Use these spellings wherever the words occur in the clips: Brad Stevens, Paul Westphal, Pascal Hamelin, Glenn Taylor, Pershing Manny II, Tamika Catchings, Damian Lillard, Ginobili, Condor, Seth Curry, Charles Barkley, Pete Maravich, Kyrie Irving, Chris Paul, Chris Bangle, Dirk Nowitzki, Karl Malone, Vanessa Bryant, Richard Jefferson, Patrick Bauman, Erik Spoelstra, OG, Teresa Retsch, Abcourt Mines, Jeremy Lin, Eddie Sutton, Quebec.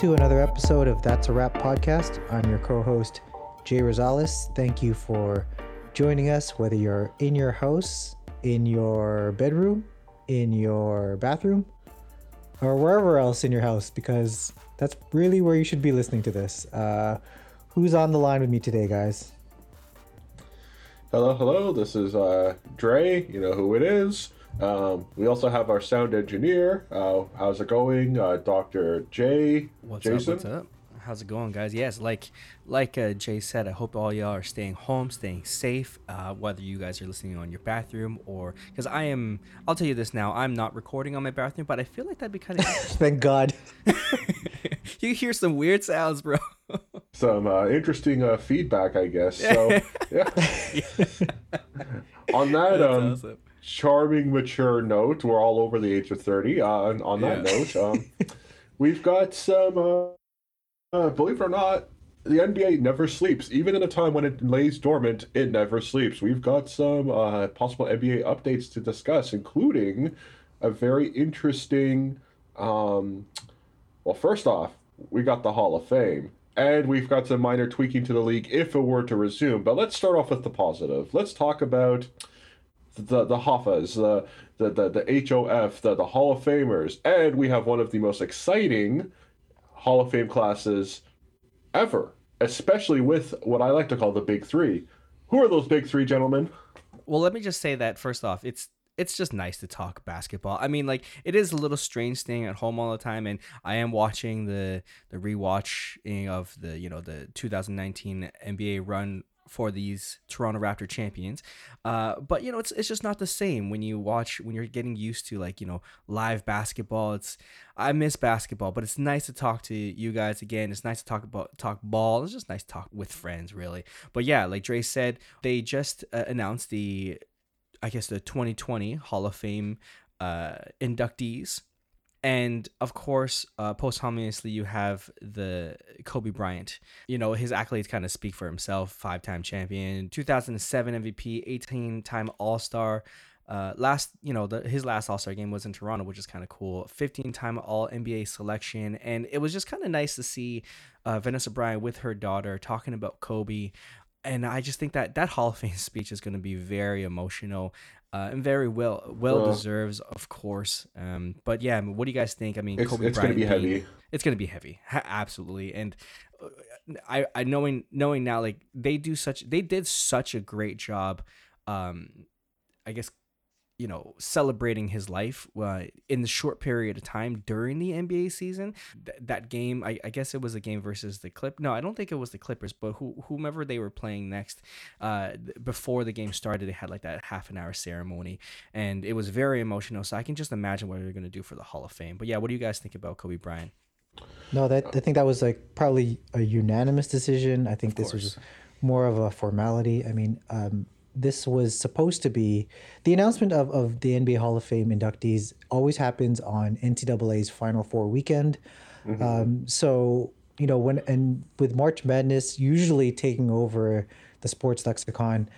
to another episode of That's a Wrap podcast. I'm your co-host, Jay Rosales. Thank you for joining us, whether you're in your house, in your bedroom, in your bathroom, or wherever else in your house, because that's really where you should be listening to this. Who's on the line with me today, guys? Hello. This is Dre. You know who it is. We also have our sound engineer. How's it going, Dr. Jay? What's up? How's it going, guys? Yes, like Jay said, I hope all y'all are staying home, staying safe, whether you guys are listening on your bathroom or... Because I'll tell you this now, I'm not recording on my bathroom, but I feel like that'd be kind of... Thank God. You hear some weird sounds, bro. Some interesting feedback, I guess. So, yeah. On that... That's awesome. Charming, mature note. We're all over the age of 30. On that note, we've got some... believe it or not, the NBA never sleeps. Even in a time when it lays dormant, it never sleeps. We've got some possible NBA updates to discuss, including a very interesting... well, first off, we got the Hall of Fame. And we've got some minor tweaking to the league if it were to resume. But let's start off with the positive. Let's talk about... The Hoffas, the HOF, the Hall of Famers, and we have one of the most exciting Hall of Fame classes ever, especially with what I like to call the Big Three. Who are those Big Three, gentlemen? Well, let me just say that first off, it's just nice to talk basketball. I mean, like, it is a little strange staying at home all the time, and I am watching the rewatch of the 2019 NBA run for these Toronto Raptor champions. But it's just not the same when you're getting used to live basketball. I miss basketball, but it's nice to talk to you guys again. It's nice to talk ball. It's just nice to talk with friends, really. But yeah, like Dre said, they just announced the 2020 Hall of Fame inductees. And of course, posthumously, you have the Kobe Bryant. His accolades kind of speak for himself. 5-time champion, 2007 MVP, 18-time All-Star. His last All-Star game was in Toronto, which is kind of cool. 15-time All-NBA selection. And it was just kind of nice to see Vanessa Bryant with her daughter talking about Kobe. And I just think that Hall of Fame speech is going to be very emotional. And very well deserves, of course. But yeah, what do you guys think? I mean, Kobe Bryant. It's going to be heavy. It's going to be heavy, absolutely. And I knowing now, like they did such a great job. I guess celebrating his life in the short period of time during the NBA season. That game, I guess it was a game versus the Clippers. No, I don't think it was the Clippers, but whomever they were playing next, before the game started, they had that half an hour ceremony, and it was very emotional. So I can just imagine what they're going to do for the Hall of Fame. But yeah, what do you guys think about Kobe Bryant? No, I think that was probably a unanimous decision. I think this was more of a formality. I mean, this was supposed to be the announcement of the NBA Hall of Fame inductees always happens on NCAA's Final Four weekend. Mm-hmm. With March Madness usually taking over the sports lexicon,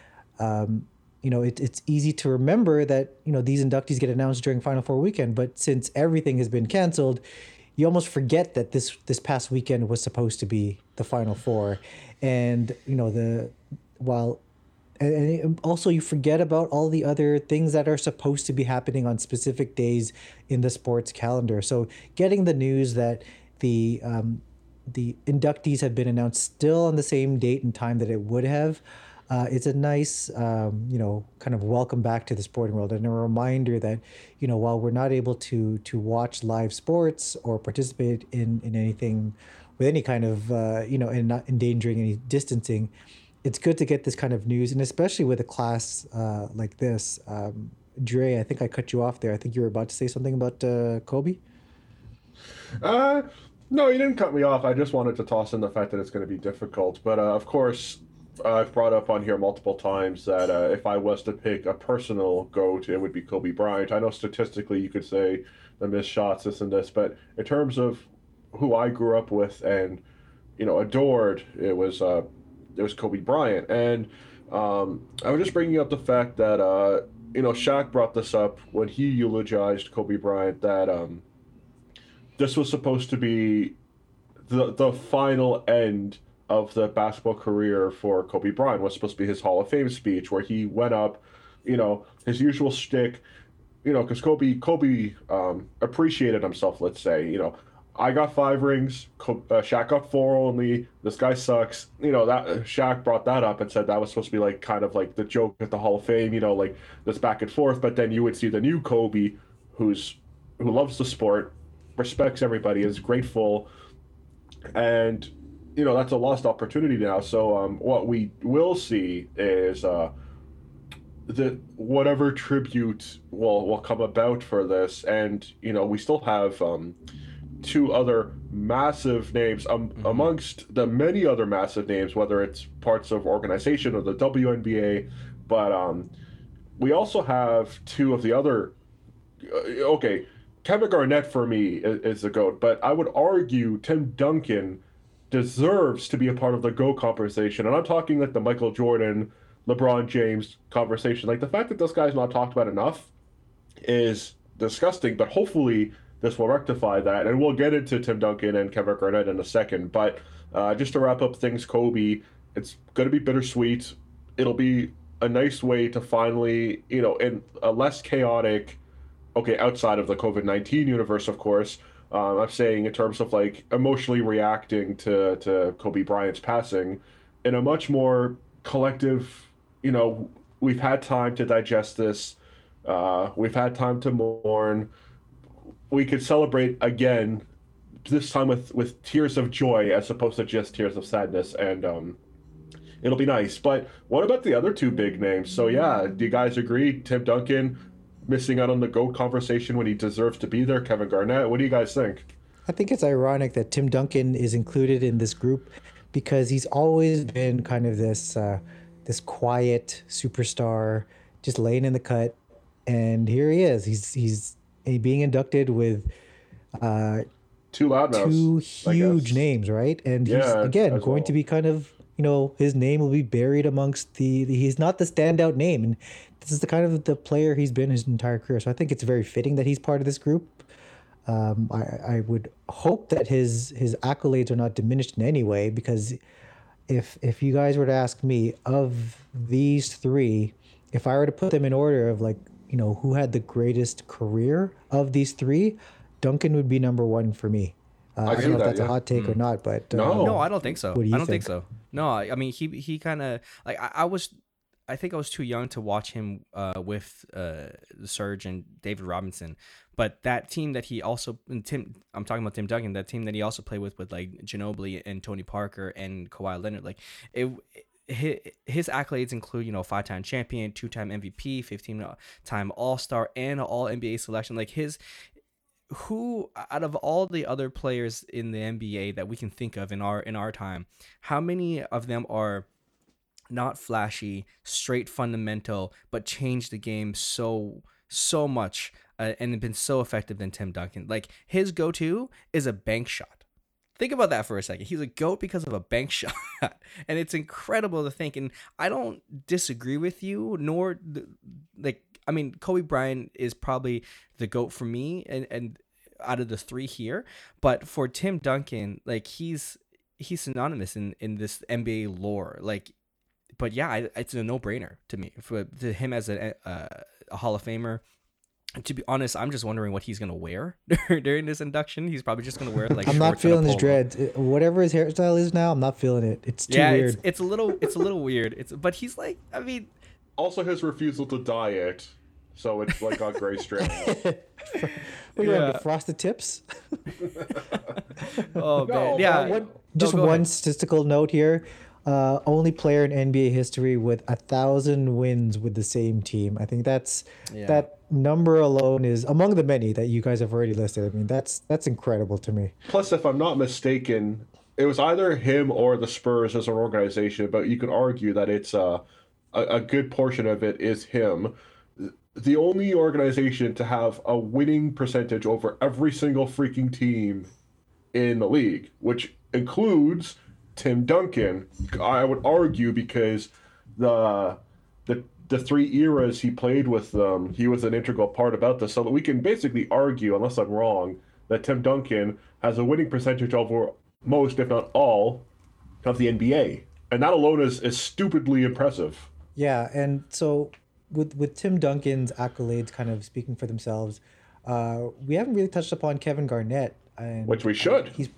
it's easy to remember that, these inductees get announced during Final Four weekend, but since everything has been canceled, you almost forget that this past weekend was supposed to be the Final Four. And, and also you forget about all the other things that are supposed to be happening on specific days in the sports calendar. So getting the news that the inductees have been announced still on the same date and time that it would have, it's a nice, kind of welcome back to the sporting world, and a reminder that, while we're not able to watch live sports or participate in anything with any kind of, and not endangering any distancing, it's good to get this kind of news, and especially with a class like this. Dre, I think I cut you off there. I think you were about to say something about Kobe. No, you didn't cut me off. I just wanted to toss in the fact that it's going to be difficult. But of course, I've brought up on here multiple times that if I was to pick a personal GOAT, it would be Kobe Bryant. I know statistically you could say the missed shots, this and this, but in terms of who I grew up with and adored, it was Kobe Bryant. And I was just bringing up the fact that, Shaq brought this up when he eulogized Kobe Bryant, that this was supposed to be the final end of the basketball career for Kobe Bryant was supposed to be his Hall of Fame speech, where he went up, you know, his usual shtick, you know, because Kobe appreciated himself, let's say, you know, I got 5 rings, Shaq got 4 only, this guy sucks. You know, that Shaq brought that up and said that was supposed to be like kind of like the joke at the Hall of Fame, you know, like this back and forth. But then you would see the new Kobe, who loves the sport, respects everybody, is grateful. And, you know, that's a lost opportunity now. So what we will see is that whatever tribute will come about for this. And, you know, we still have... 2 other massive names amongst the many other massive names, whether it's parts of organization or the WNBA, but we also have 2 of the other. Okay, Kevin Garnett for me is the GOAT, but I would argue Tim Duncan deserves to be a part of the GOAT conversation, and I'm talking like the Michael Jordan, LeBron James conversation. Like the fact that this guy's not talked about enough is disgusting, but hopefully this will rectify that, and we'll get into Tim Duncan and Kevin Garnett in a second. But just to wrap up things, Kobe, it's going to be bittersweet. It'll be a nice way to finally, you know, in a less chaotic, okay, outside of the COVID-19 universe, of course, I'm saying in terms of like emotionally reacting to Kobe Bryant's passing, in a much more collective, you know, we've had time to digest this, we've had time to mourn. We could celebrate again, this time with tears of joy as opposed to just tears of sadness, and it'll be nice. But what about the other 2 big names? So yeah, do you guys agree? Tim Duncan missing out on the GOAT conversation when he deserves to be there. Kevin Garnett, what do you guys think? I think it's ironic that Tim Duncan is included in this group because he's always been kind of this quiet superstar, just laying in the cut, and here he is. He's being inducted with 2 huge names, right? And he's, again, going to be kind of, you know, his name will be buried amongst the he's not the standout name. And this is the kind of the player he's been his entire career. So I think it's very fitting that he's part of this group. I would hope that his accolades are not diminished in any way, because if you guys were to ask me, of these 3, if I were to put them in order of like, you know, who had the greatest career of these 3, Duncan would be number 1 for me. I don't know if that's a hot take or not, but... No, I don't think so. What do you think? So. No, I mean, he kind of... like I think I was too young to watch him with Serge and David Robinson, but that team that he also... I'm talking about Tim Duncan, that team that he also played with like Ginobili and Tony Parker and Kawhi Leonard, like... His accolades include, you know, 5-time champion, 2-time MVP, 15-time All-Star, and an All-NBA selection. Like who out of all the other players in the NBA that we can think of in our time, how many of them are not flashy, straight fundamental, but changed the game so much and have been so effective than Tim Duncan? Like his go-to is a bank shot. Think about that for a second. He's a GOAT because of a bank shot. And it's incredible to think. And I don't disagree with you, nor Kobe Bryant is probably the GOAT for me and out of the 3 here. But for Tim Duncan, like he's synonymous in this NBA lore. Like, but yeah, it's a no-brainer to me to him as a Hall of Famer. To be honest, I'm just wondering what he's going to wear during this induction. He's probably just going to wear like I'm not feeling his dreads. Whatever his hairstyle is now, I'm not feeling it. It's too weird. It's a little weird. But he's like, I mean, also his refusal to dye it. So it's like on gray straight. We're going to defrost the tips. Oh, man. Yeah. One statistical note here. Only player in NBA history with 1,000 wins with the same team. I think that number alone is among the many that you guys have already listed. I mean, that's incredible to me. Plus, if I'm not mistaken, it was either him or the Spurs as an organization, but you could argue that it's a good portion of it is him. The only organization to have a winning percentage over every single freaking team in the league, which includes Tim Duncan, I would argue, because the 3 eras he played with them, he was an integral part about this, so that we can basically argue, unless I'm wrong, that Tim Duncan has a winning percentage over most, if not all, of the NBA. And that alone is stupidly impressive. Yeah, and so with Tim Duncan's accolades kind of speaking for themselves, we haven't really touched upon Kevin Garnett. And, which we should. He's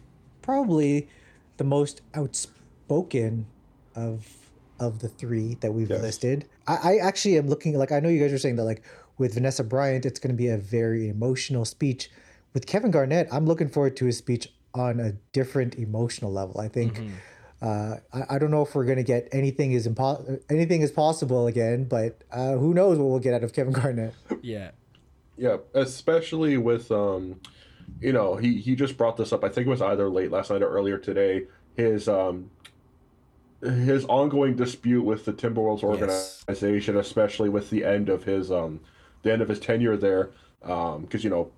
probably the most outspoken of the three that we've listed. I actually am looking, like, I know you guys are saying that, like, with Vanessa Bryant, it's going to be a very emotional speech. With Kevin Garnett, I'm looking forward to his speech on a different emotional level. I think, I don't know if we're going to get anything is possible again, but who knows what we'll get out of Kevin Garnett. Yeah. Yeah, especially with, you know, he just brought this up. I think it was either late last night or earlier today. His ongoing dispute with the Timberwolves organization, especially with the end of his tenure there, because, you know,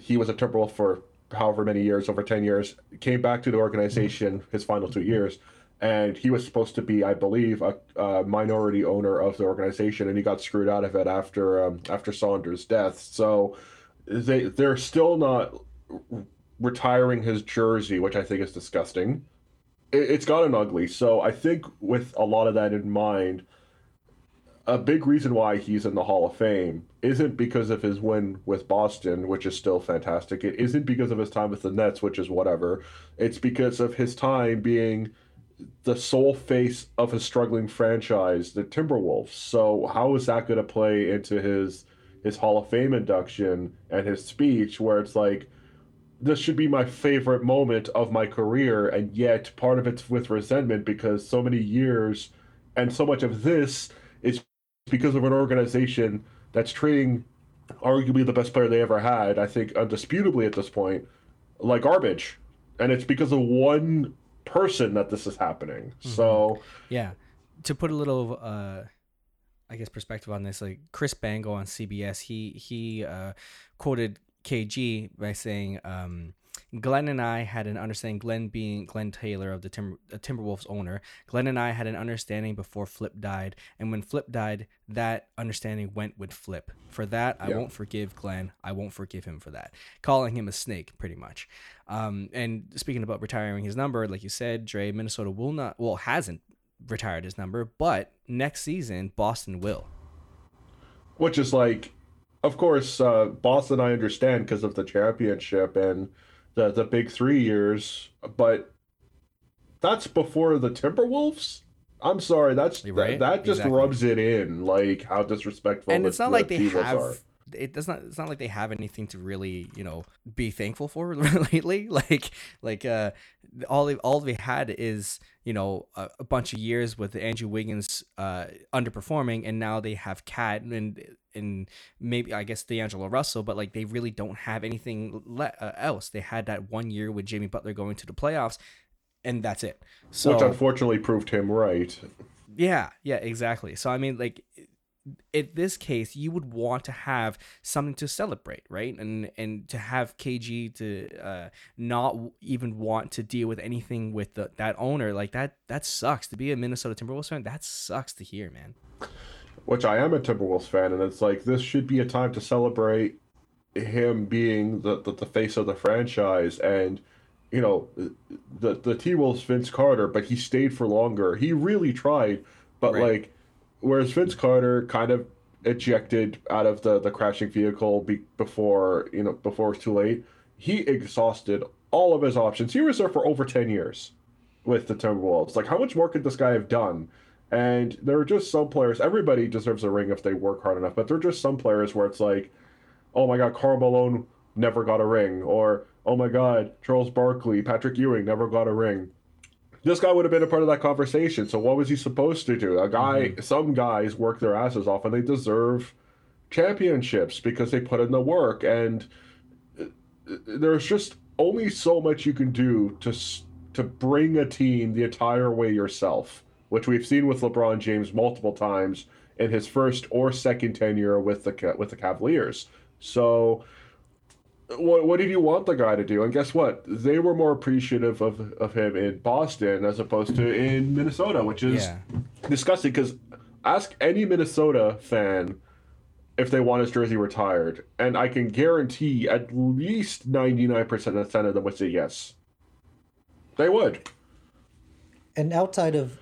he was a Timberwolf for however many years, over 10 years, came back to the organization his final 2 years, and he was supposed to be, I believe, a minority owner of the organization, and he got screwed out of it after Saunders' death. So they're still not retiring his jersey, which I think is disgusting. It's gotten ugly. So I think with a lot of that in mind, a big reason why he's in the Hall of Fame isn't because of his win with Boston, which is still fantastic. It isn't because of his time with the Nets, which is whatever. It's because of his time being the sole face of a struggling franchise, the Timberwolves. So how is that going to play into his Hall of Fame induction and his speech, where it's like, this should be my favorite moment of my career, and yet part of it's with resentment because so many years and so much of this is because of an organization that's treating arguably the best player they ever had, I think undisputably at this point, like garbage. And it's because of one person that this is happening. Mm-hmm. So, yeah, to put a little, I guess, perspective on this, like Chris Bangle on CBS, he quoted KG by saying, Glenn and I had an understanding, Glenn being Glenn Taylor of the Timberwolves owner, Glenn and I had an understanding before Flip died, and when Flip died, that understanding went with Flip. For that, I won't forgive Glenn. I won't forgive him for that. Calling him a snake, pretty much. And speaking about retiring his number, like you said, Dre, Minnesota will not, well, hasn't retired his number, but next season, Boston will. Which is like, of course, Boston I understand because of the championship and the big 3 years, but that's before the Timberwolves? I'm sorry, that's right? that just exactly. Rubs it in, like how disrespectful. And it's not like they have are. It does not. It's not like they have anything to really, you know, be thankful for lately. Like all they had is, you know, a bunch of years with Andrew Wiggins underperforming, and now they have Cat and maybe I guess D'Angelo Russell, but like they really don't have anything else. They had that 1 year with Jimmy Butler going to the playoffs, and that's it. So, which unfortunately proved him right. Yeah, exactly. So I mean, like, in this case, you would want to have something to celebrate, right? And to have KG to not even want to deal with anything with that owner, like that sucks. To be a Minnesota Timberwolves fan, that sucks to hear, man. Which I am a Timberwolves fan, and it's like, this should be a time to celebrate him being the face of the franchise. And, you know, the T-Wolves, Vince Carter, but he stayed for longer. He really tried, but like, whereas Vince Carter kind of ejected out of the crashing vehicle before it was too late, he exhausted all of his options. He was there for over 10 years with the Timberwolves. Like, how much more could this guy have done? And there are just some players, everybody deserves a ring if they work hard enough, but there are just some players where it's like, oh my God, Karl Malone never got a ring, or oh my God, Charles Barkley, Patrick Ewing never got a ring. This guy would have been a part of that conversation. So what was he supposed to do? Some guys work their asses off and they deserve championships because they put in the work. And there's just only so much you can do to bring a team the entire way yourself, which we've seen with LeBron James multiple times in his first or second tenure with the Cavaliers. So what did you want the guy to do? And guess what? They were more appreciative of him in Boston as opposed to in Minnesota, which is disgusting, because ask any Minnesota fan if they want his jersey retired, and I can guarantee at least 99% of them would say yes. They would. And outside of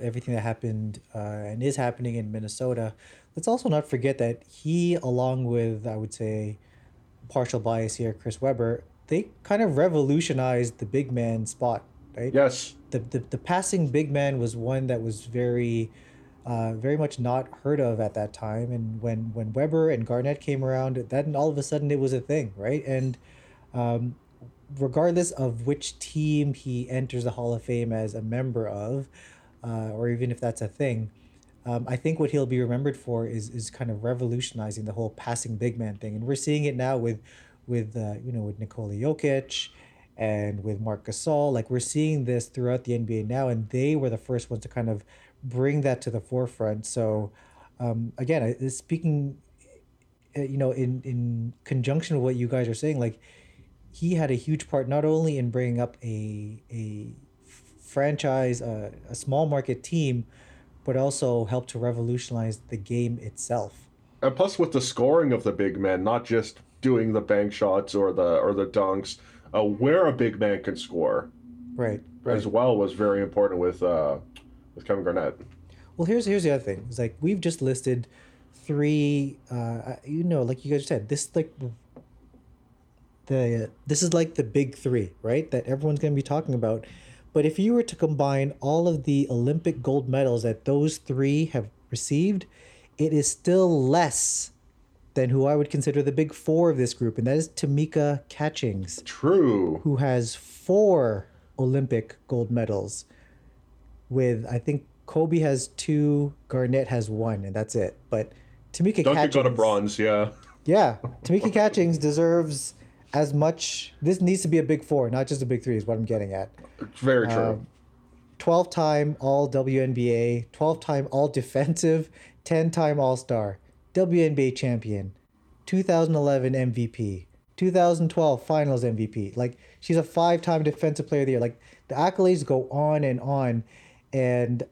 everything that happened and is happening in Minnesota, let's also not forget that he, along with, I would say, partial bias here, Chris Webber, they kind of revolutionized the big man spot, right? Yes. The passing big man was one that was very much not heard of at that time. And when Webber and Garnett came around, then all of a sudden it was a thing, right? And regardless of which team he enters the Hall of Fame as a member of, or even if that's a thing, I think what he'll be remembered for is kind of revolutionizing the whole passing big man thing. And we're seeing it now with Nikola Jokic and with Marc Gasol. Like, we're seeing this throughout the NBA now, and they were the first ones to kind of bring that to the forefront. So again, speaking, in conjunction with what you guys are saying, like, he had a huge part not only in bringing up a franchise, a small market team, but also helped to revolutionize the game itself. And plus, with the scoring of the big men, not just doing the bank shots or the dunks, where a big man can score, right, as well, was very important with Kevin Garnett. Well, here's the other thing. It's like, we've just listed three. Like you guys said, this is like the big three, right? That everyone's going to be talking about. But if you were to combine all of the Olympic gold medals that those three have received, it is still less than who I would consider the big four of this group, and that is Tamika Catchings. True. Who has 4 Olympic gold medals with, I think, Kobe has 2, Garnett has 1, and that's it. But Tamika Catchings... Duncan got a bronze, yeah. Yeah. Tamika Catchings deserves... as much, this needs to be a big four, not just a big three, is what I'm getting at. Very true. 12-time All-WNBA, 12-time All-Defensive, 10-time All-Star, WNBA champion, 2011 MVP, 2012 Finals MVP. Like, she's a 5-time Defensive Player of the Year. Like, the accolades go on. And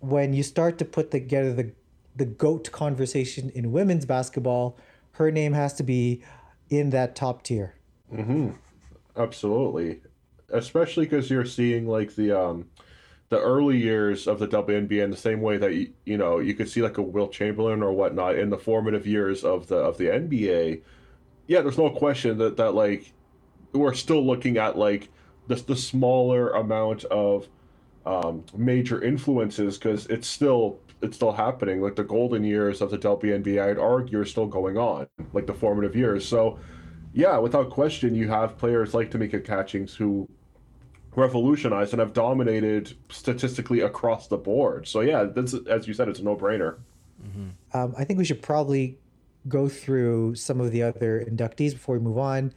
when you start to put together the GOAT conversation in women's basketball, her name has to be in that top tier. Mm-hmm. Absolutely, especially because you're seeing like the early years of the WNBA in the same way that you could see like a Wilt Chamberlain or whatnot in the formative years of the NBA. Yeah, there's no question that like we're still looking at like the smaller amount of major influences, because it's still happening. Like, the golden years of the WNBA, I'd argue, are still going on, like the formative years. So. Yeah, without question, you have players like Tamika Catchings who revolutionized and have dominated statistically across the board. So yeah, that's, as you said, it's a no-brainer. Mm-hmm. I think we should probably go through some of the other inductees before we move on.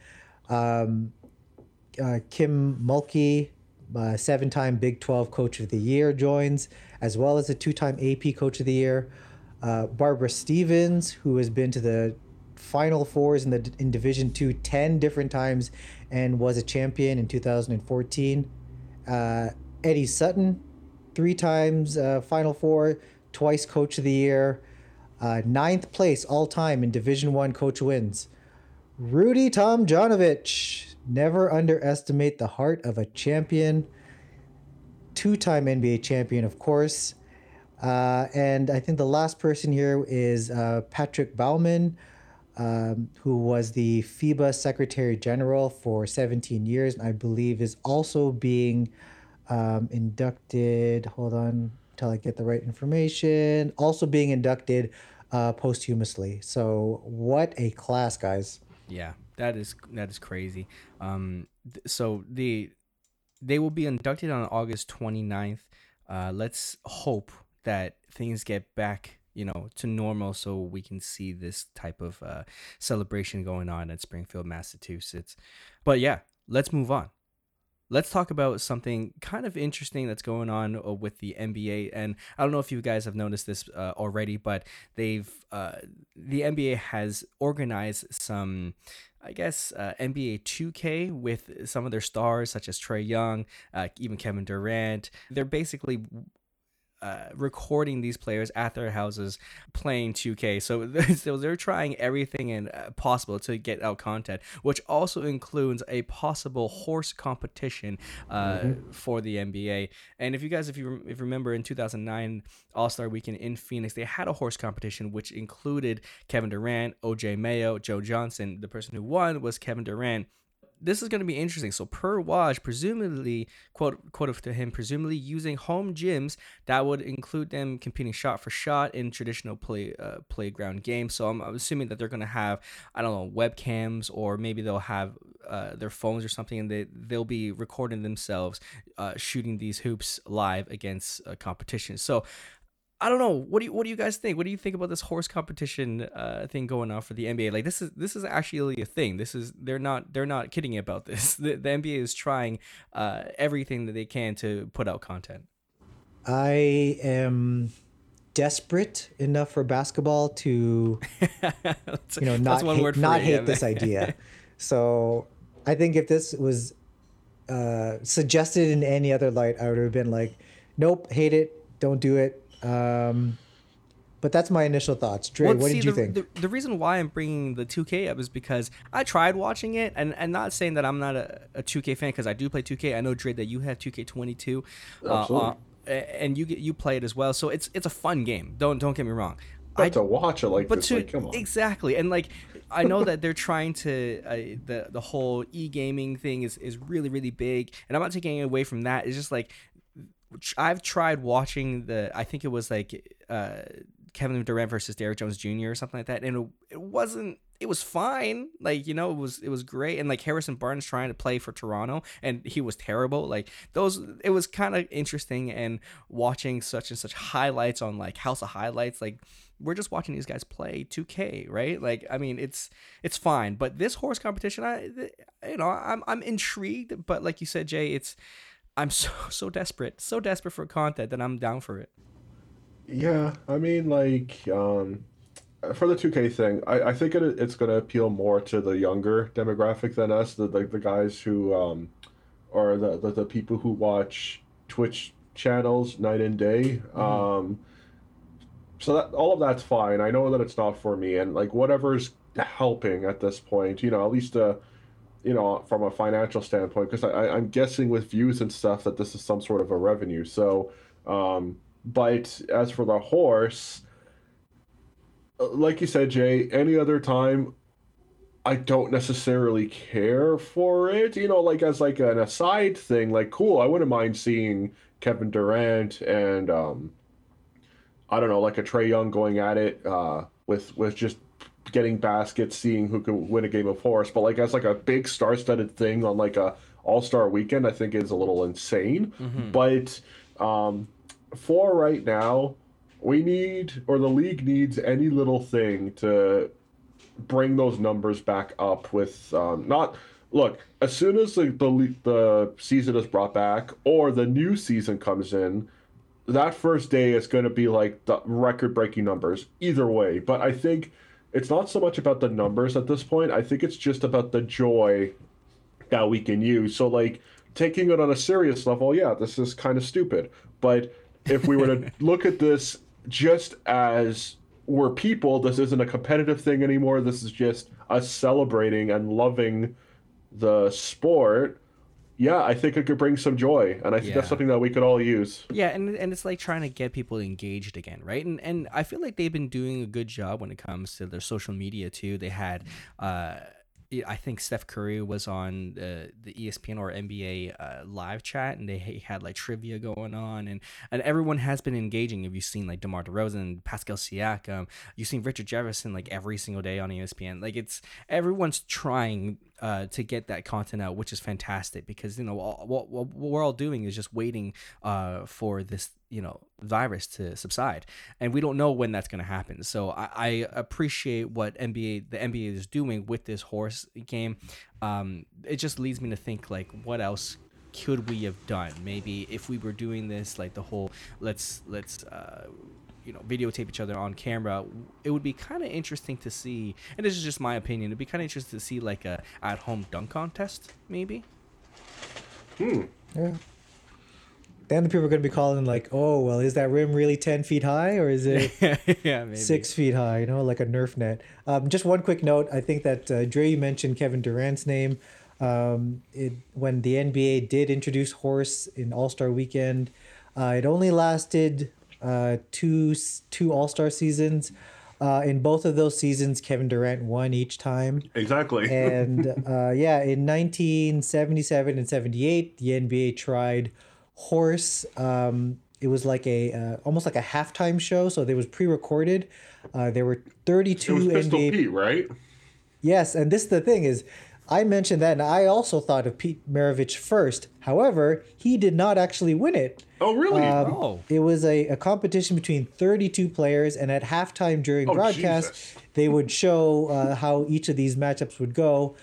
Kim Mulkey, 7-time Big 12 Coach of the Year, joins, as well as a 2-time AP Coach of the Year. Barbara Stevens, who has been to the Final Fours in Division II 10 different times and was a champion in 2014. Eddie Sutton, 3 times Final Four, twice Coach of the Year, 9th place all time in Division I coach wins. Rudy Tomjanovich, never underestimate the heart of a champion, 2-time NBA champion, of course. And I think the last person here is Patrick Bauman, who was the FIBA Secretary General for 17 years, and I believe is also being inducted. Hold on till I get the right information. Also being inducted posthumously. So what a class, guys! Yeah, that is crazy. So they will be inducted on August 29th. Let's hope that things get back to normal, so we can see this type of celebration going on at Springfield, Massachusetts. But yeah, let's move on. Let's talk about something kind of interesting that's going on with the NBA. And I don't know if you guys have noticed this already, but the NBA has organized some, I guess, NBA 2K with some of their stars, such as Trae Young, even Kevin Durant. They're basically recording these players at their houses playing 2K. So they're trying everything possible to get out content, which also includes a possible horse competition for the NBA. And if you guys, if you remember in 2009 All-Star Weekend in Phoenix, they had a horse competition which included Kevin Durant, OJ Mayo, Joe Johnson. The person who won was Kevin Durant. This is going to be interesting. So per Waj, presumably, quote to him, presumably using home gyms that would include them competing shot for shot in traditional playground games. So I'm assuming that they're going to have, I don't know, webcams, or maybe they'll have their phones or something, and they'll be recording themselves shooting these hoops live against competition. So I don't know. What do you guys think? What do you think about this horse competition thing going on for the NBA? Like, this is actually a thing. They're not kidding about this. The NBA is trying everything that they can to put out content. I am desperate enough for basketball to not hate this idea. So I think if this was suggested in any other light, I would have been like, nope, hate it, don't do it. But that's my initial thoughts. Dre, what did you think? The reason why I'm bringing the 2K up is because I tried watching it, and not saying that I'm not a 2K fan, because I do play 2K. I know, Dre, that you have 2K22, and you play it as well. So it's a fun game. Don't get me wrong. To watch it like this, like, come on. Exactly, and like I know that they're trying to the whole e-gaming thing is really, really big, and I'm not taking it away from that. It's just like, I've tried watching I think it was like Kevin Durant versus Derrick Jones Jr. or something like that, and it was fine. Like, it was great. And like Harrison Barnes trying to play for Toronto, and he was terrible. Like it was kind of interesting, and watching such and such highlights on like House of Highlights, like we're just watching these guys play 2K, right? Like, I mean, it's fine, but this horse competition, I'm intrigued, but like you said, Jay, I'm so desperate for content that I'm down for it. Yeah, I mean, like, for the 2K thing, I think it's going to appeal more to the younger demographic than us, the guys who are the people who watch Twitch channels night and day. Mm-hmm. So that, all of that's fine. I know that it's not for me, and like whatever's helping at this point, at least from a financial standpoint, because I'm guessing with views and stuff that this is some sort of a revenue. So, but as for the horse, like you said, Jay, any other time, I don't necessarily care for it. Like as like an aside thing, like cool, I wouldn't mind seeing Kevin Durant and I don't know, like a Trae Young going at it with just getting baskets, seeing who can win a game of horse, but like as like a big star-studded thing on like a All-Star Weekend, I think is a little insane. Mm-hmm. But for right now, we need, or the league needs, any little thing to bring those numbers back up with as soon as the season is brought back, or the new season comes in, that first day is going to be like the record-breaking numbers either way. But I think it's not so much about the numbers at this point. I think it's just about the joy that we can use. So, like, taking it on a serious level, yeah, this is kind of stupid. But if we were to look at this just as we're people, this isn't a competitive thing anymore. This is just us celebrating and loving the sport. Yeah, I think it could bring some joy, and I think that's something that we could all use. Yeah, and it's like trying to get people engaged again, right? And I feel like they've been doing a good job when it comes to their social media too. They had, I think Steph Curry was on the ESPN or NBA live chat, and they had like trivia going on, and everyone has been engaging. If you've seen like DeMar DeRozan, Pascal Siakam, you've seen Richard Jefferson like every single day on ESPN. Like everyone's trying to get that content out, which is fantastic, because what we're all doing is just waiting for this virus to subside, and we don't know when that's going to happen. So I appreciate what the NBA is doing with this horse game. It just leads me to think, like, what else could we have done? Maybe if we were doing this, like the whole let's videotape each other on camera, it would be kind of interesting to see, and this is just my opinion, it'd be kind of interesting to see like a at-home dunk contest, maybe. Yeah. then the people are going to be calling like, oh, well, is that rim really 10 feet high or is it maybe 6 feet high, you know, like a Nerf net. Just one quick note. I think that Dre mentioned Kevin Durant's name. When the NBA did introduce Horse in All-Star Weekend, it only lasted two All-Star seasons. In both of those seasons, Kevin Durant won each time. Exactly. And in 1977 and 78, the NBA tried Horse. It was like a almost like a halftime show, so it was pre-recorded. There were 32 NBA. It was Pistol Pete, right? Yes, and this is the thing is, I mentioned that, and I also thought of Pete Maravich first. However, he did not actually win it. Oh, really? It was a competition between 32 players, and at halftime during broadcast, they would show how each of these matchups would go.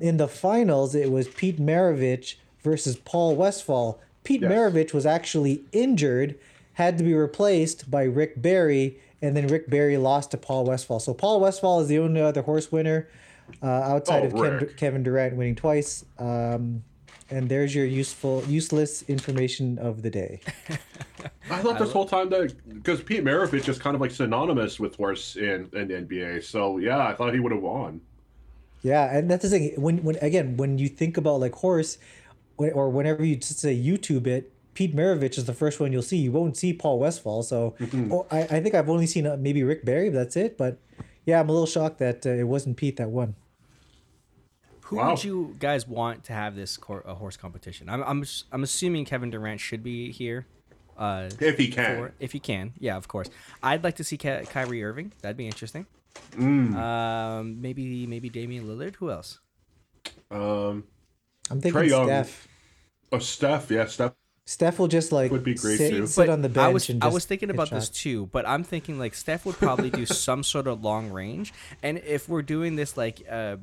In the finals, it was Pete Maravich versus Paul Westphal. Pete Maravich was actually injured, had to be replaced by Rick Barry, and then Rick Barry lost to Paul Westphal. So Paul Westphal is the only other Horse winner. Outside of Kevin Durant winning twice. And there's your useless information of the day. I thought this whole time that, because Pete Maravich is kind of like synonymous with Horse in the NBA. So, yeah, I thought he would have won. Yeah, and that's the thing. When you think about like Horse, or whenever you say YouTube it, Pete Maravich is the first one you'll see. You won't see Paul Westphal. So I think I've only seen maybe Rick Barry, but that's it. But yeah, I'm a little shocked that it wasn't Pete that won. Who would you guys want to have this horse competition? I'm assuming Kevin Durant should be here. If he can. If he can. Yeah, of course. I'd like to see Kyrie Irving. That'd be interesting. Maybe Damian Lillard. Who else? I'm thinking Steph. Oh, Steph. Yeah, Steph. Steph will just like sit on the bench. I was thinking about this too, but I'm thinking like Steph would probably do some sort of long range. And if we're doing this, like, they're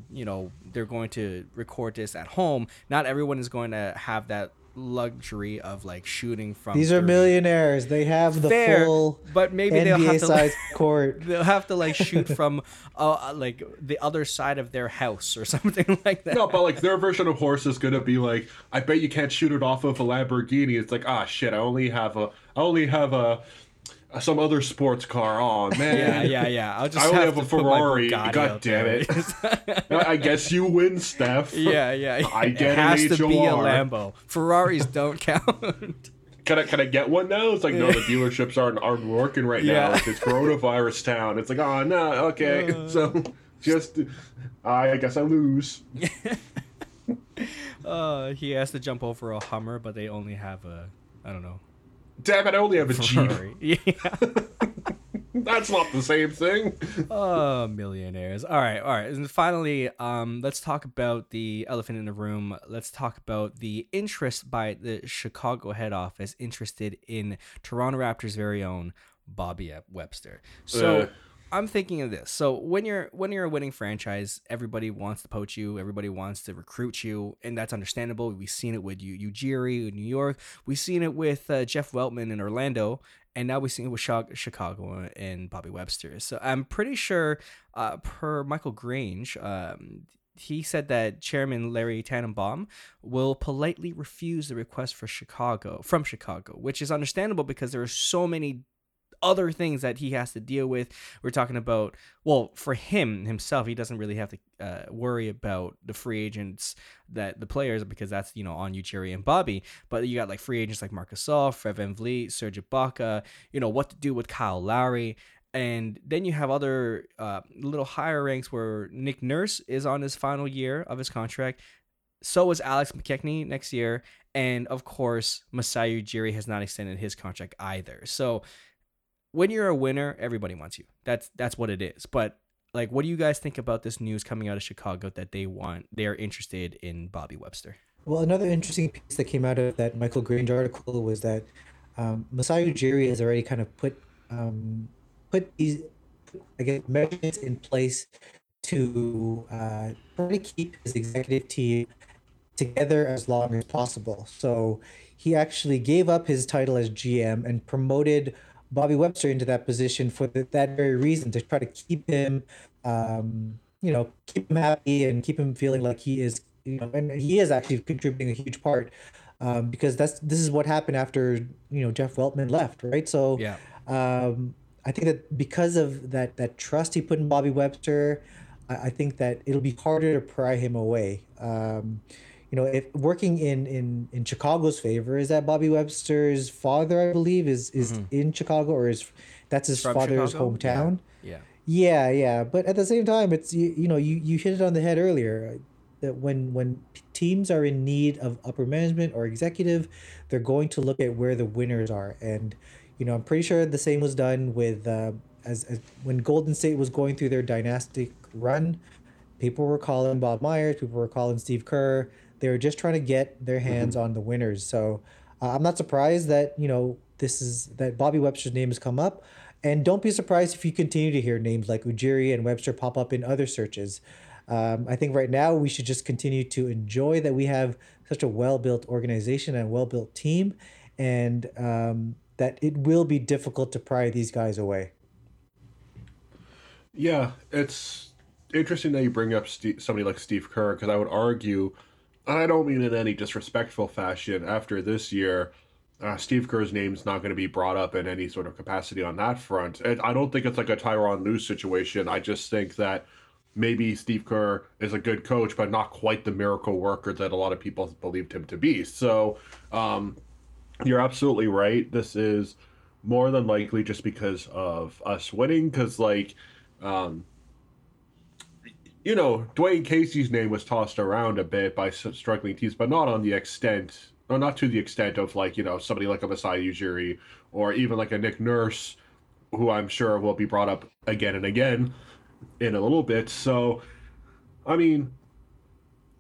going to record this at home. Not everyone is going to have that luxury of like shooting from. These are millionaires. They have the full but maybe NBA they'll have to, size court. They'll have to like shoot from like the other side of their house or something like that. No, but like their version of Horse is gonna be like, I bet you can't shoot it off of a Lamborghini. It's like, ah, shit. I only have a some other sports car. Oh man. Yeah. I only have a Ferrari. God damn it. I guess you win, Steph. Yeah. I get it has to be a Lambo. Ferraris don't count. Can I get one now? It's like, no, the dealerships aren't working right now. Like, it's coronavirus town. It's like, oh no, okay. So just I guess I lose. He has to jump over a Hummer, but they only have a I don't know. Damn it, I only have a Ferrari. Jeep. Yeah. That's not the same thing. Oh, millionaires. All right. And finally, let's talk about the elephant in the room. Let's talk about the interest by the Chicago head office interested in Toronto Raptors' very own Bobby Webster. So I'm thinking of this. So when you're a winning franchise, everybody wants to poach you. Everybody wants to recruit you, and that's understandable. We've seen it with Ujiri in New York. We've seen it with Jeff Weltman in Orlando, and now we've seen it with Chicago and Bobby Webster. So I'm pretty sure, per Michael Grange, he said that Chairman Larry Tannenbaum will politely refuse the request from Chicago, which is understandable because there are so many other things that he has to deal with. We're talking about, well, for himself, he doesn't really have to worry about the free agents, that the players, because that's, on Ujiri and Bobby. But you got like free agents like Marc Gasol, Fred VanVleet, Serge Ibaka, what to do with Kyle Lowry. And then you have other little higher ranks where Nick Nurse is on his final year of his contract. So is Alex McKechnie next year. And of course, Masai Ujiri has not extended his contract either. So when you're a winner, everybody wants you. That's what it is. But like, what do you guys think about this news coming out of Chicago that they're interested in Bobby Webster? Well, another interesting piece that came out of that Michael Grange article was that Masai Ujiri has already kind of put these measurements in place to try to keep his executive team together as long as possible. So he actually gave up his title as GM and promoted Bobby Webster into that position for that very reason, to try to keep him, keep him happy and keep him feeling like he is, and he is actually contributing a huge part because this is what happened after, you know, Jeff Weltman left, right? So yeah. I think that because of that trust he put in Bobby Webster, I think that it'll be harder to pry him away. You know, if working in Chicago's favor is that Bobby Webster's father, I believe, is mm-hmm. in Chicago, or is that's his father's hometown. Yeah. Yeah. But at the same time, it's you hit it on the head earlier that when teams are in need of upper management or executive, they're going to look at where the winners are. And you know, I'm pretty sure the same was done with as when Golden State was going through their dynastic run. People were calling Bob Myers, people were calling Steve Kerr. They were just trying to get their hands mm-hmm. on the winners. So I'm not surprised that, you know, that Bobby Webster's name has come up. And don't be surprised if you continue to hear names like Ujiri and Webster pop up in other searches. I think right now we should just continue to enjoy that we have such a well-built organization and a well-built team, and that it will be difficult to pry these guys away. Yeah, it's interesting that you bring up somebody like Steve Kerr, because I would argue, and I don't mean in any disrespectful fashion, after this year, Steve Kerr's name's not going to be brought up in any sort of capacity on that front. And I don't think it's like a Tyronn Lue situation. I just think that maybe Steve Kerr is a good coach, but not quite the miracle worker that a lot of people believed him to be. So you're absolutely right. This is more than likely just because of us winning, because like... you know, Dwayne Casey's name was tossed around a bit by some struggling teams, but not on the extent, or not to the extent of like, you know, somebody like a Masai Ujiri or even like a Nick Nurse, who I'm sure will be brought up again and again in a little bit. So, I mean,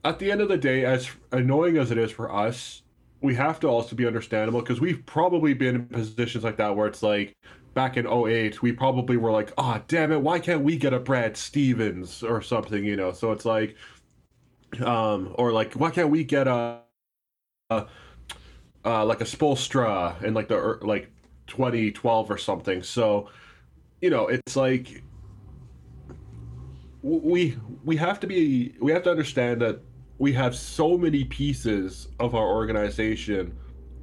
at the end of the day, as annoying as it is for us, we have to also be understandable, because we've probably been in positions like that where it's like, back in 2008, we probably were like, ah, oh, damn it, why can't we get a Brad Stevens or something, you know? So it's like, or like, why can't we get a like a Spoelstra in like the 2012 or something? So, you know, it's like we have to understand that we have so many pieces of our organization.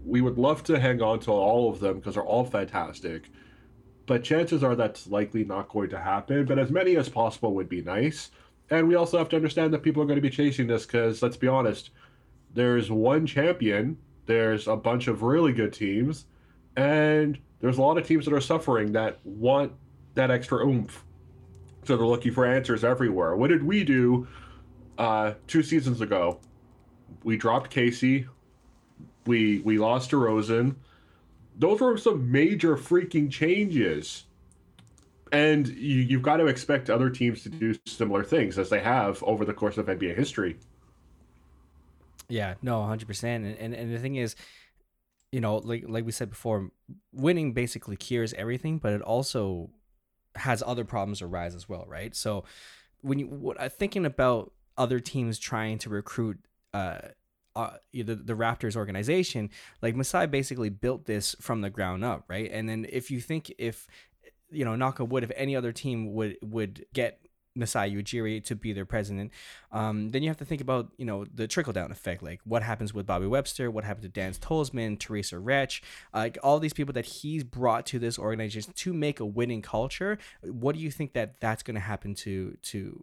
We would love to hang on to all of them because they're all fantastic. But chances are that's likely not going to happen. But as many as possible would be nice. And we also have to understand that people are going to be chasing this because, let's be honest, there's one champion, there's a bunch of really good teams, and there's a lot of teams that are suffering that want that extra oomph. So they're looking for answers everywhere. What did we do 2 seasons ago? We dropped Casey. We lost to Rosen. Those were some major freaking changes. And you've got to expect other teams to do similar things as they have over the course of NBA history. Yeah, no, 100%. And the thing is, you know, like we said before, winning basically cures everything, but it also has other problems arise as well, right? So when you thinking about other teams trying to recruit the Raptors organization, like Masai basically built this from the ground up, right? And then if you think, if you know, knock on wood, if any other team would get Masai Ujiri to be their president, then you have to think about, you know, the trickle down effect, like what happens with Bobby Webster, what happened to Dan Tolsman, Teresa Retsch, like all these people that he's brought to this organization to make a winning culture. What do you think that's going to happen to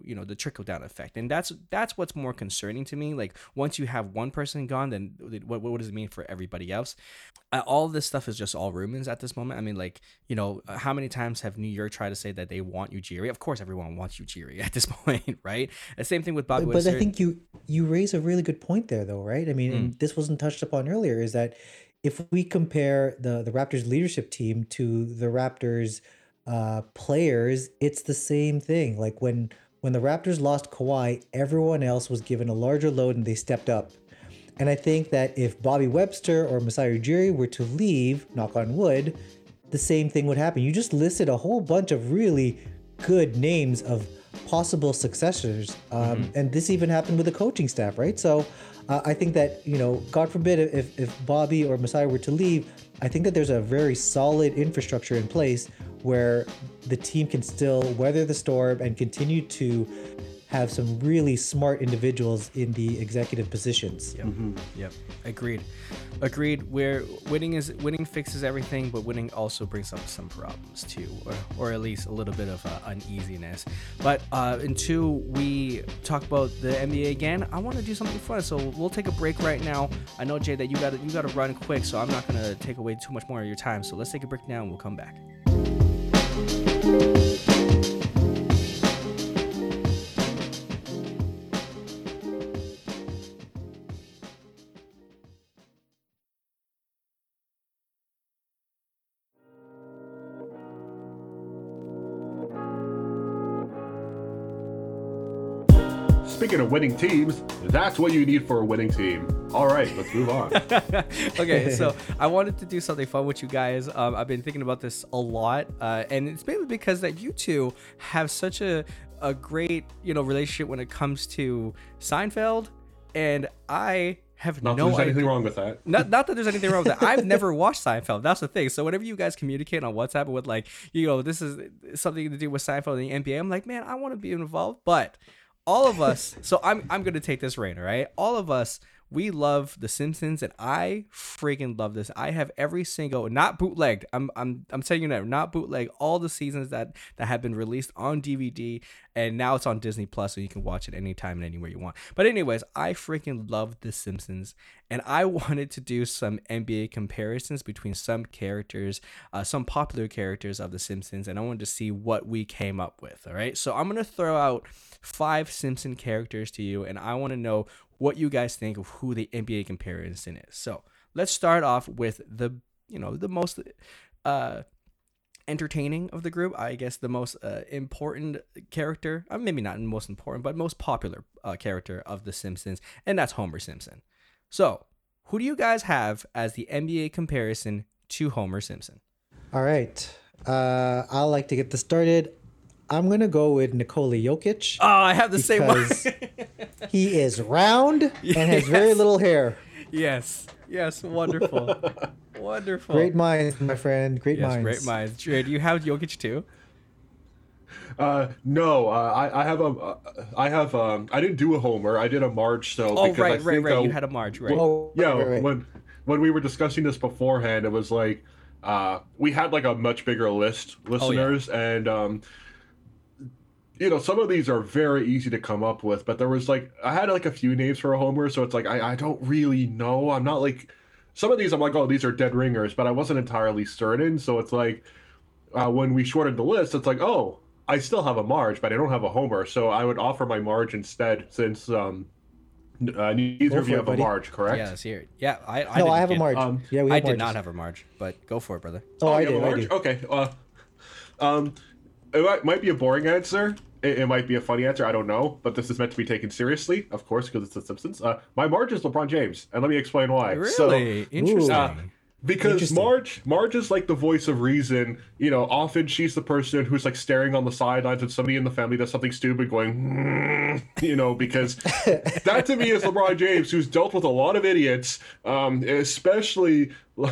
you know, the trickle down effect? And that's what's more concerning to me. Like, once you have one person gone, then what does it mean for everybody else? All this stuff is just all rumors at this moment. I mean, like, you know, how many times have New York tried to say that they want Ujiri? Of course, everyone wants Ujiri at this point, right? The same thing with Bobby Webster. But I think you raise a really good point there, though, right? I mean, and this wasn't touched upon earlier, is that if we compare the Raptors leadership team to the Raptors players, it's the same thing. Like, when the Raptors lost Kawhi, everyone else was given a larger load and they stepped up. And I think that if Bobby Webster or Masai Ujiri were to leave, knock on wood, the same thing would happen. You just listed a whole bunch of really good names of possible successors. And this even happened with the coaching staff, right? So I think that, you know, God forbid if Bobby or Masai were to leave, I think that there's a very solid infrastructure in place where the team can still weather the storm and continue to have some really smart individuals in the executive positions. Yep. Mm-hmm. Yep. Agreed. Where winning fixes everything, but winning also brings up some problems too, or at least a little bit of uneasiness. But until we talk about the NBA again, I want to do something fun. So we'll take a break right now. I know, Jay, that you got to run quick, so I'm not going to take away too much more of your time. So let's take a break now, and we'll come back. Speaking of winning teams, that's what you need for a winning team. All right, let's move on. Okay, so I wanted to do something fun with you guys. I've been thinking about this a lot, and it's mainly because that you two have such a great, you know, relationship when it comes to Seinfeld, and I have no idea. Not that there's anything wrong with that. Not that there's anything wrong with that. I've never watched Seinfeld. That's the thing. So whenever you guys communicate on WhatsApp with, like, you know, this is something to do with Seinfeld and the NBA, I'm like, man, I want to be involved, but... all of us, so I'm gonna take this reign, all right? All of us, we love The Simpsons, and I freaking love this. I have every single, not bootlegged. I'm telling you that, not bootleg. All the seasons that have been released on DVD, and now it's on Disney Plus, so you can watch it anytime and anywhere you want. But anyways, I freaking love The Simpsons, and I wanted to do some NBA comparisons between some characters, some popular characters of The Simpsons, and I wanted to see what we came up with. All right, so I'm gonna throw out 5 Simpson characters to you, and I want to know what you guys think of who the NBA comparison is. So let's start off with the most entertaining of the group, I guess, the most important character, maybe not most important, but most popular character of The Simpsons, and that's Homer Simpson. So who do you guys have as the NBA comparison to Homer Simpson? All right, I'd like to get this started. I'm going to go with Nikola Jokic. Oh, I have the same one. He is round and has very little hair. Yes. Wonderful. Wonderful. Great minds, my friend. Great minds. Dre, do you have Jokic too? No, I didn't do a Homer. I did a Marge. So I think you had a Marge, right? Well, right. When we were discussing this beforehand, it was like, we had like a much bigger list, listeners, and, you know, some of these are very easy to come up with, but there was like, I had like a few names for a Homer, so it's like, I don't really know. I'm not like, some of these I'm like, oh, these are dead ringers, but I wasn't entirely certain. So it's like, when we shortened the list, it's like, oh, I still have a Marge, but I don't have a Homer. So I would offer my Marge instead, since neither of you have a Marge, correct? Yeah, let's hear it. Yeah, I have a Marge. I did not have a Marge, but go for it, brother. Oh, I did. Okay. It might be a boring answer. It might be a funny answer, I don't know, but this is meant to be taken seriously, of course, because it's The Simpsons. My Marge is LeBron James, and let me explain why. Really? So, interesting. Because Marge is like the voice of reason. You know, often she's the person who's like staring on the sidelines and somebody in the family does something stupid going, you know, because that to me is LeBron James, who's dealt with a lot of idiots, especially, you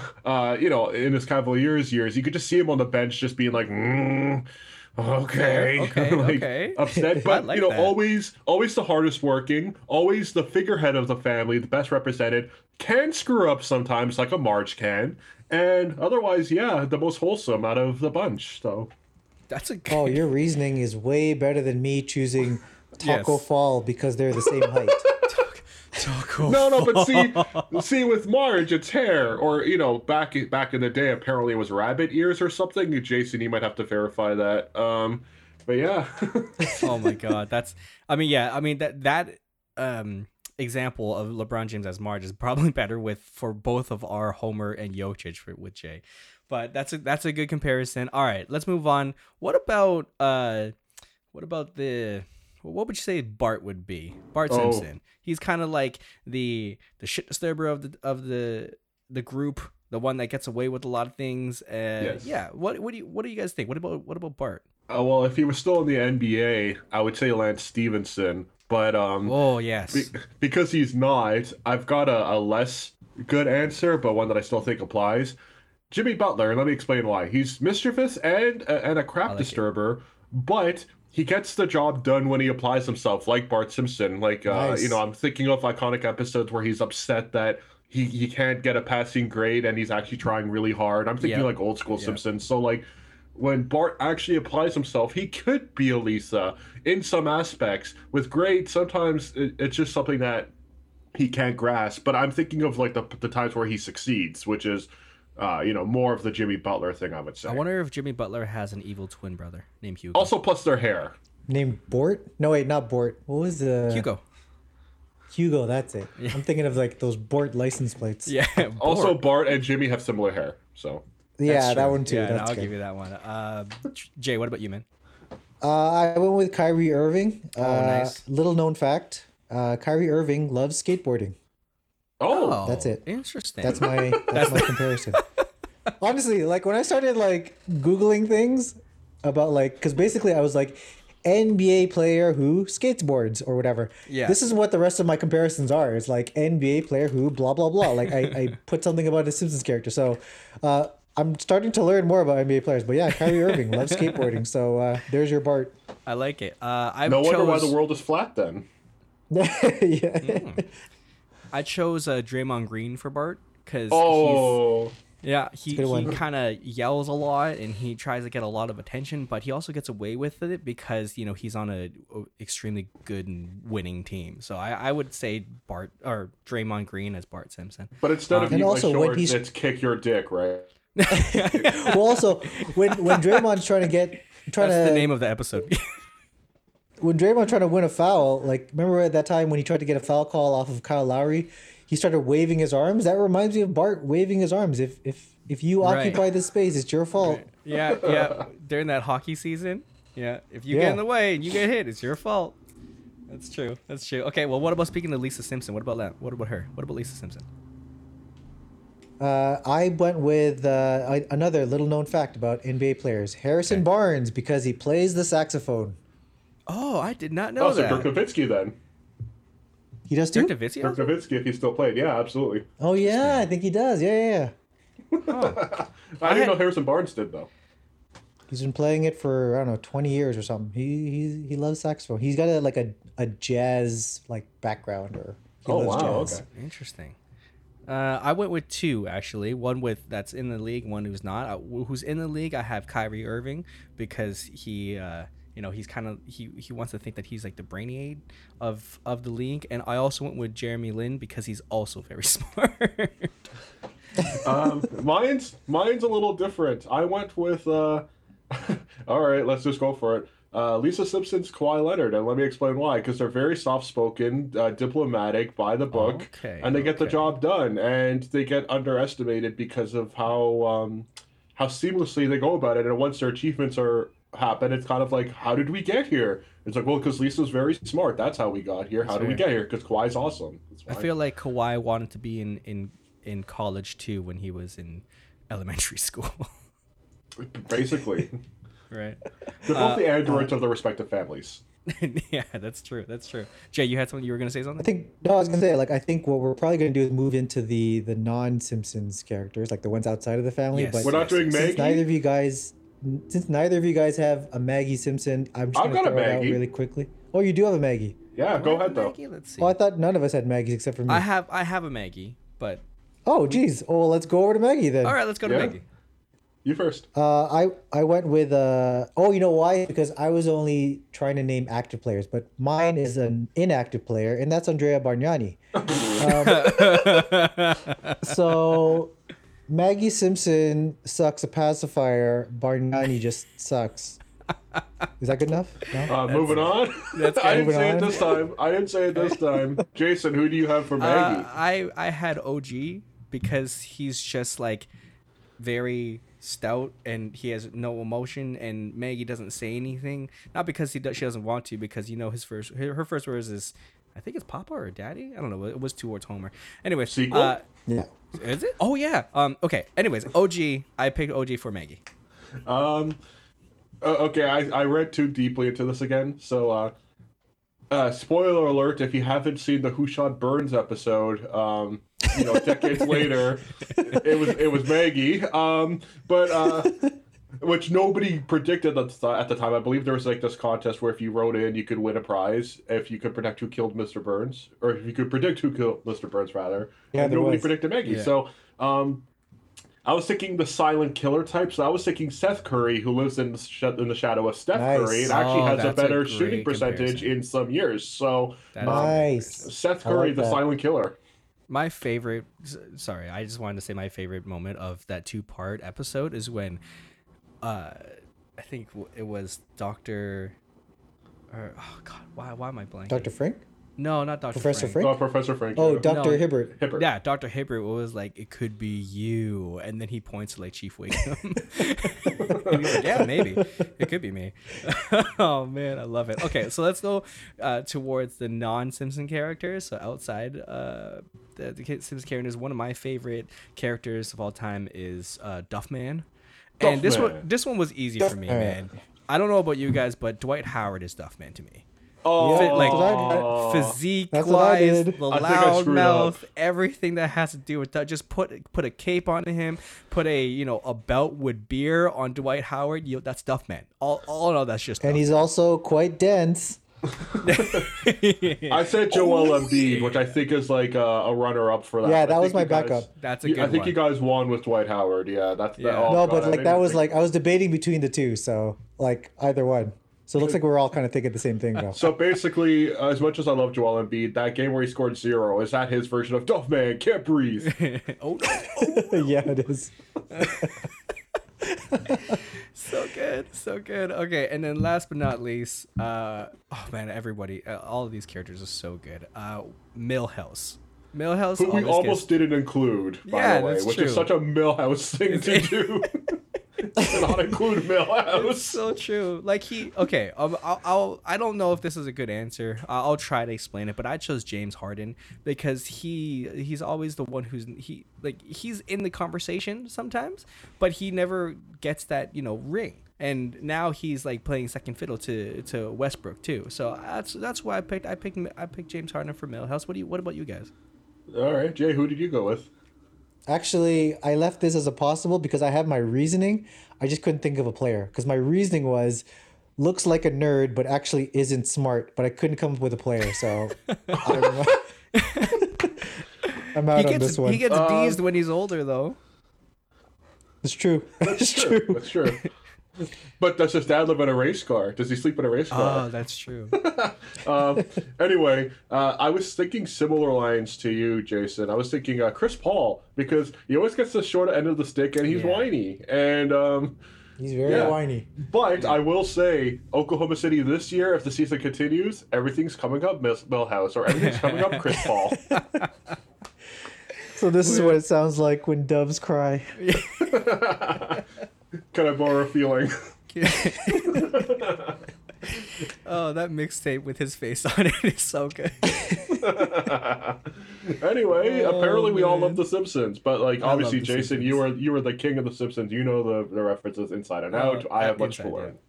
know, in his Cavaliers years. You could just see him on the bench just being like, okay. Upset, but like, you know, that. always the hardest working, always the figurehead of the family, the best represented, can screw up sometimes like a Marge can, and otherwise, yeah, the most wholesome out of the bunch. So that's a good... Oh, your reasoning is way better than me choosing Taco Fall because they're the same height. No, but see, with Marge, it's hair, or, you know, back in the day, apparently it was rabbit ears or something. Jason, you might have to verify that. But yeah. Oh my God, that example of LeBron James as Marge is probably better for both of our Homer and Jokic with Jay, but that's a good comparison. All right, let's move on. What would you say Bart would be? Bart Simpson. He's kind of like the shit disturber of the group, the one that gets away with a lot of things. Yeah. What do you guys think? What about Bart? Well, if he was still in the NBA, I would say Lance Stevenson. But because he's not, I've got a less good answer, but one that I still think applies. Jimmy Butler, and let me explain why. He's mischievous and a crap disturber, but he gets the job done when he applies himself, like Bart Simpson. I'm thinking of iconic episodes where he's upset that he can't get a passing grade and he's actually trying really hard. I'm thinking like old school Simpsons. So like when Bart actually applies himself, he could be a Lisa in some aspects. With grades, sometimes it's just something that he can't grasp. But I'm thinking of like the times where he succeeds, which is more of the Jimmy Butler thing, I would say. I wonder if Jimmy Butler has an evil twin brother named Hugo. Also, plus their hair. Named Bort? No, wait, not Bort. What was the... Hugo, that's it. Yeah. I'm thinking of, like, those Bort license plates. Yeah. Bort. Also, Bart and Jimmy have similar hair, so... Yeah, that one, too. Yeah, that's I'll give you that one. Jay, what about you, man? I went with Kyrie Irving. Nice. Little known fact, Kyrie Irving loves skateboarding. Oh, that's it. Interesting. That's my comparison. Honestly, like when I started like Googling things about like, because basically I was like NBA player who skateboards or whatever. Yeah. This is what the rest of my comparisons are. It's like NBA player who blah, blah, blah. Like I put something about a Simpsons character. So I'm starting to learn more about NBA players. But yeah, Kyrie Irving loves skateboarding. So there's your Bart. I like it. No wonder why the world is flat then. Yeah. Mm. I chose Draymond Green for Bart because he kind of yells a lot and he tries to get a lot of attention, but he also gets away with it because he's on a extremely good and winning team. So I would say Bart or Draymond Green as Bart Simpson. But instead of shorts, it's kick your dick, right? Well, also when Draymond's that's the name of the episode. When Draymond tried to win a foul, like remember at that time when he tried to get a foul call off of Kyle Lowry, he started waving his arms. That reminds me of Bart waving his arms. If you occupy this space, it's your fault. Right. Yeah. During that hockey season, if you get in the way and you get hit, it's your fault. That's true. Okay, well, what about speaking to Lisa Simpson? What about that? What about her? What about Lisa Simpson? I went with another little known fact about NBA players, Harrison Barnes, because he plays the saxophone. Oh, I did not know that. Oh, so Dirk Nowitzki then. He does too? Dirk Nowitzki, if he still played. Yeah, absolutely. Oh, yeah, I think he does. Yeah. Oh. I didn't know Harrison Barnes did, though. He's been playing it for, I don't know, 20 years or something. He loves saxophone. He's got a jazz background. Jazz. Okay. Interesting. I went with two, actually. One that's in the league, one who's not. Who's in the league, I have Kyrie Irving because he... he's kind of he wants to think that he's like the brainy aid of the league, and I also went with Jeremy Lin because he's also very smart. Mine's a little different. I went with all right, let's just go for it. Lisa Simpson's Kawhi Leonard, and let me explain why. Because they're very soft-spoken, diplomatic, by the book, and they get the job done, and they get underestimated because of how seamlessly they go about it, and once their achievements happen, it's kind of like, how did we get here? It's like, well, because Lisa's very smart, that's how we got here. How did we get here? Because Kawhi's awesome. I feel like Kawhi wanted to be in college too when he was in elementary school. Basically. Right. They're both the androids of their respective families. Yeah, that's true. Jay, you had something you were gonna say something? I was gonna say, like, I think what we're probably gonna do is move into the non-Simpsons characters, like the ones outside of the family. Yes. But we're not doing Maggie. Since neither of you guys have a Maggie Simpson, I'm just going to throw it out really quickly. Oh, you do have a Maggie. Yeah, go ahead, though. Maggie? Let's see. Oh, I thought none of us had Maggies except for me. I have a Maggie, but... Oh, geez. Oh, well, let's go over to Maggie, then. All right, let's go to Maggie. You first. I went with... Oh, you know why? Because I was only trying to name active players, but mine is an inactive player, and that's Andrea Bargnani. So... Maggie Simpson sucks a pacifier. Bargnani just sucks. Is that good enough? No? Moving on. I didn't say it this time. Jason, who do you have for Maggie? I had OG because he's just like very stout and he has no emotion, and Maggie doesn't say anything. Not because she doesn't want to, because her first words is, I think it's Papa or Daddy. I don't know. It was towards Homer. Anyway, sequel. Yeah. Is it? Oh yeah. Okay. Anyways, OG. I picked OG for Maggie. Okay. I read too deeply into this again, so Spoiler alert, if you haven't seen the Who Shot Burns episode, you know, decades later, it was Maggie. Which nobody predicted at the time. I believe there was like this contest where if you wrote in, you could win a prize if you could predict who killed Mr. Burns, or if you could predict who killed Mr. Burns, rather. Yeah, and nobody predicted Maggie. Yeah. So I was thinking the silent killer type. So I was thinking Seth Curry, who lives in the shadow of Steph Curry, and actually has a better shooting percentage in some years. So Seth Curry, the silent killer. My favorite. Sorry, I just wanted to say my favorite moment of that 2-part episode is when. I think it was Dr. Or, oh God, why am I blanking? Dr. Frank? No, not Dr. Professor Frank. Oh, Professor Frank. Oh, yeah. Dr. Hibbert. Yeah, Dr. Hibbert was like, it could be you. And then he points to like Chief Wakeham. Like, yeah, maybe. It could be me. Oh, man, I love it. Okay, so let's go towards the non-Simpson characters. So outside the Simpson characters, one of my favorite characters of all time is Duffman. And this one was easy for me, man. I don't know about you guys, but Dwight Howard is Duffman to me. Oh, like physique-wise, the loud mouth, everything that has to do with that. Just put a cape on him, put a a belt with beer on Dwight Howard. That's Duffman. All in all, that's just. And he's also quite dense. I said Joel Embiid, which I think is like a runner-up for that. Yeah, that was my backup. That's a good one. I think you guys won with Dwight Howard. Yeah, that's the. Yeah. No, but like that was like I was debating between the two, so like either one. So it looks like we're all kind of thinking the same thing, though. So basically, as much as I love Joel Embiid, that game where he scored 0 is that his version of Duffman can't breathe. Oh, yeah, it is. So good. Okay, and then last but not least, oh man, everybody, all of these characters are so good. Millhouse, who we almost didn't include, by the way, which is such a Millhouse thing to do. To not include Millhouse. It's so true. Like I don't know if this is a good answer. I'll try to explain it, but I chose James Harden because he's always the one who's he's in the conversation sometimes, but he never gets that ring. And now he's like playing second fiddle to Westbrook too. So that's why I picked James Harden for Millhouse. What about you guys? All right, Jay, who did you go with? Actually, I left this as a possible because I have my reasoning. I just couldn't think of a player because my reasoning was looks like a nerd, but actually isn't smart. But I couldn't come up with a player, so I'm out on this one. He gets teased when he's older, though. It's true. That's true. But does his dad live in a race car? Does he sleep in a race car? Oh, that's true. Anyway, I was thinking similar lines to you, Jason. I was thinking Chris Paul because he always gets the short end of the stick and he's whiny. And he's very whiny. But I will say, Oklahoma City this year, if the season continues, everything's coming up Millhouse or everything's coming up Chris Paul. So this is what it sounds like when doves cry. Can I borrow a feeling? Oh, that mixtape with his face on it is so good. Anyway, apparently we all love The Simpsons, but like obviously, Jason, you were the king of The Simpsons. You know the references inside and out. I have much to learn.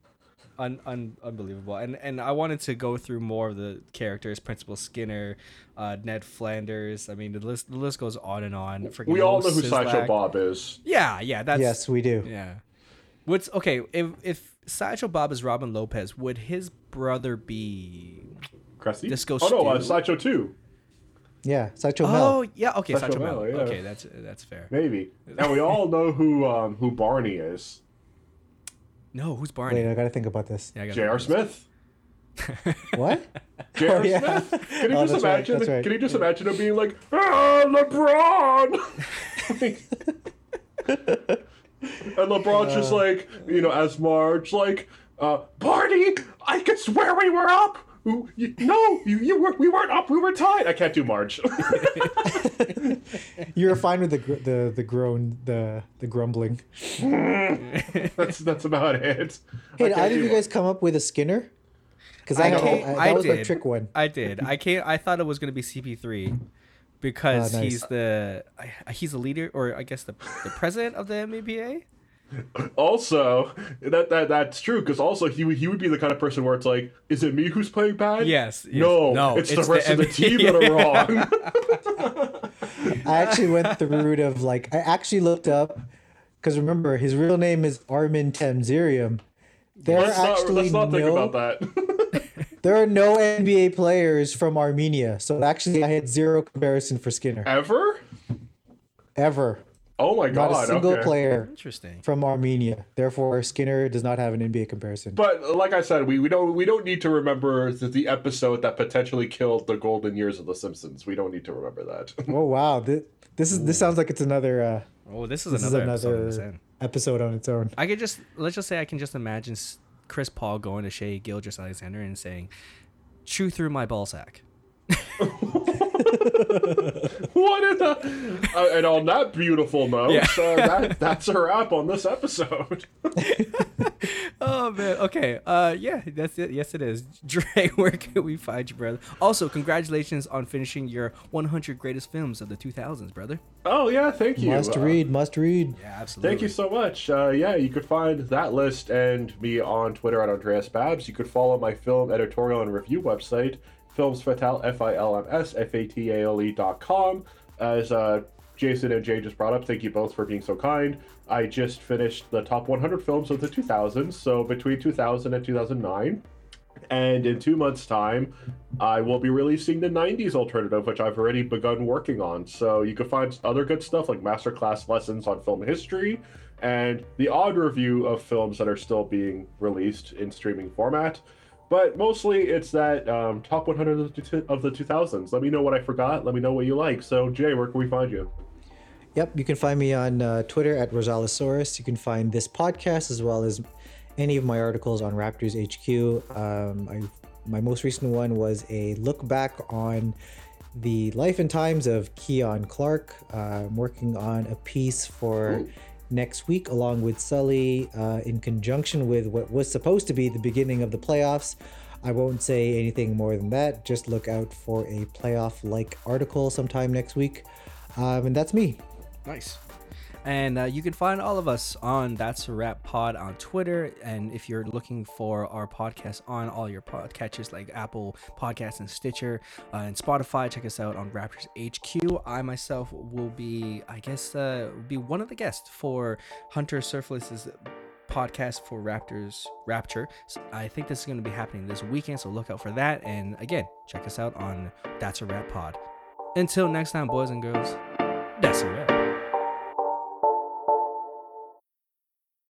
Unbelievable. And I wanted to go through more of the characters, Principal Skinner, Ned Flanders. I mean, the list goes on and on. We all know who Sideshow Bob is. Yeah. Yes, we do. Yeah. What's okay? If Sideshow Bob is Robin Lopez, would his brother be Cressy? Disco Stew? Oh no, Sideshow 2. Yeah, Sideshow Mel. Oh yeah, okay, Sideshow Mel. Yeah. Okay, that's fair. Maybe. And we all know who Barney is. No, who's Barney? Wait, I gotta think about this. Yeah, J.R. Smith. What? J.R. Smith? Can you just imagine? Right, right. Can you just imagine him being like, LeBron? And LeBron's just like, as Marge, like, Barney, I could swear we were up. We weren't up. We were tied. I can't do Marge. You're fine with the groan, the grumbling. That's about it. Hey, did either of you guys come up with a Skinner? Because that was my trick one. I did. I thought it was gonna be CP3 because he's the leader, or I guess the president of the NBPA. Also, that's true, because also he would be the kind of person where it's like, is it me who's playing bad? Yes. No, it's the rest of the team that are wrong. I actually went the route of, like, I actually looked up, because remember, his real name is Armin Tamzirian. Let's not think about that. There are no NBA players from Armenia, so actually I had zero comparison for Skinner. Ever. Oh my God! Not a single player from Armenia. Therefore, Skinner does not have an NBA comparison. But like I said, we don't need to remember the episode that potentially killed the golden years of The Simpsons. We don't need to remember that. Oh wow! This sounds like it's another. This is another episode on its own. Let's just say I can imagine Chris Paul going to Shai Gilgeous-Alexander and saying, "Chew through my ballsack." And on that beautiful note, that's a wrap on this episode. Oh man, okay, that's it. Yes, it is. Dre, where can we find you, brother? Also, congratulations on finishing your 100 greatest films of the 2000s, brother. Oh yeah, thank you. Must read. Yeah, absolutely. Thank you so much. You could find that list and me on Twitter at Andreas Babs. You could follow my film editorial and review website, FilmsFatale.com. As Jason and Jay just brought up, thank you both for being so kind. I just finished the top 100 films of the 2000s, so between 2000 and 2009. And in 2 months' time, I will be releasing the 90s alternative, which I've already begun working on. So you can find other good stuff like masterclass lessons on film history and the odd review of films that are still being released in streaming format. But mostly it's that top 100 of the 2000s. Let me know what I forgot. Let me know what you like. So, Jay, where can we find you? Yep, you can find me on Twitter at Rosalisaurus. You can find this podcast as well as any of my articles on Raptors HQ. My most recent one was a look back on the life and times of Keon Clark. I'm working on a piece for... Ooh. Next week, along with Sully, in conjunction with what was supposed to be the beginning of the playoffs. I won't say anything more than that. Just look out for a playoff-like article sometime next week. And that's me. Nice. And you can find all of us on That's a Wrap Pod on Twitter. And if you're looking for our podcast on all your podcatchers like Apple Podcasts and Stitcher and Spotify, check us out on Raptors HQ. I myself will be, be one of the guests for Hunter Surfless's podcast for Raptors Rapture. So I think this is going to be happening this weekend, so look out for that. And again, check us out on That's a Wrap Pod. Until next time, boys and girls, that's a wrap.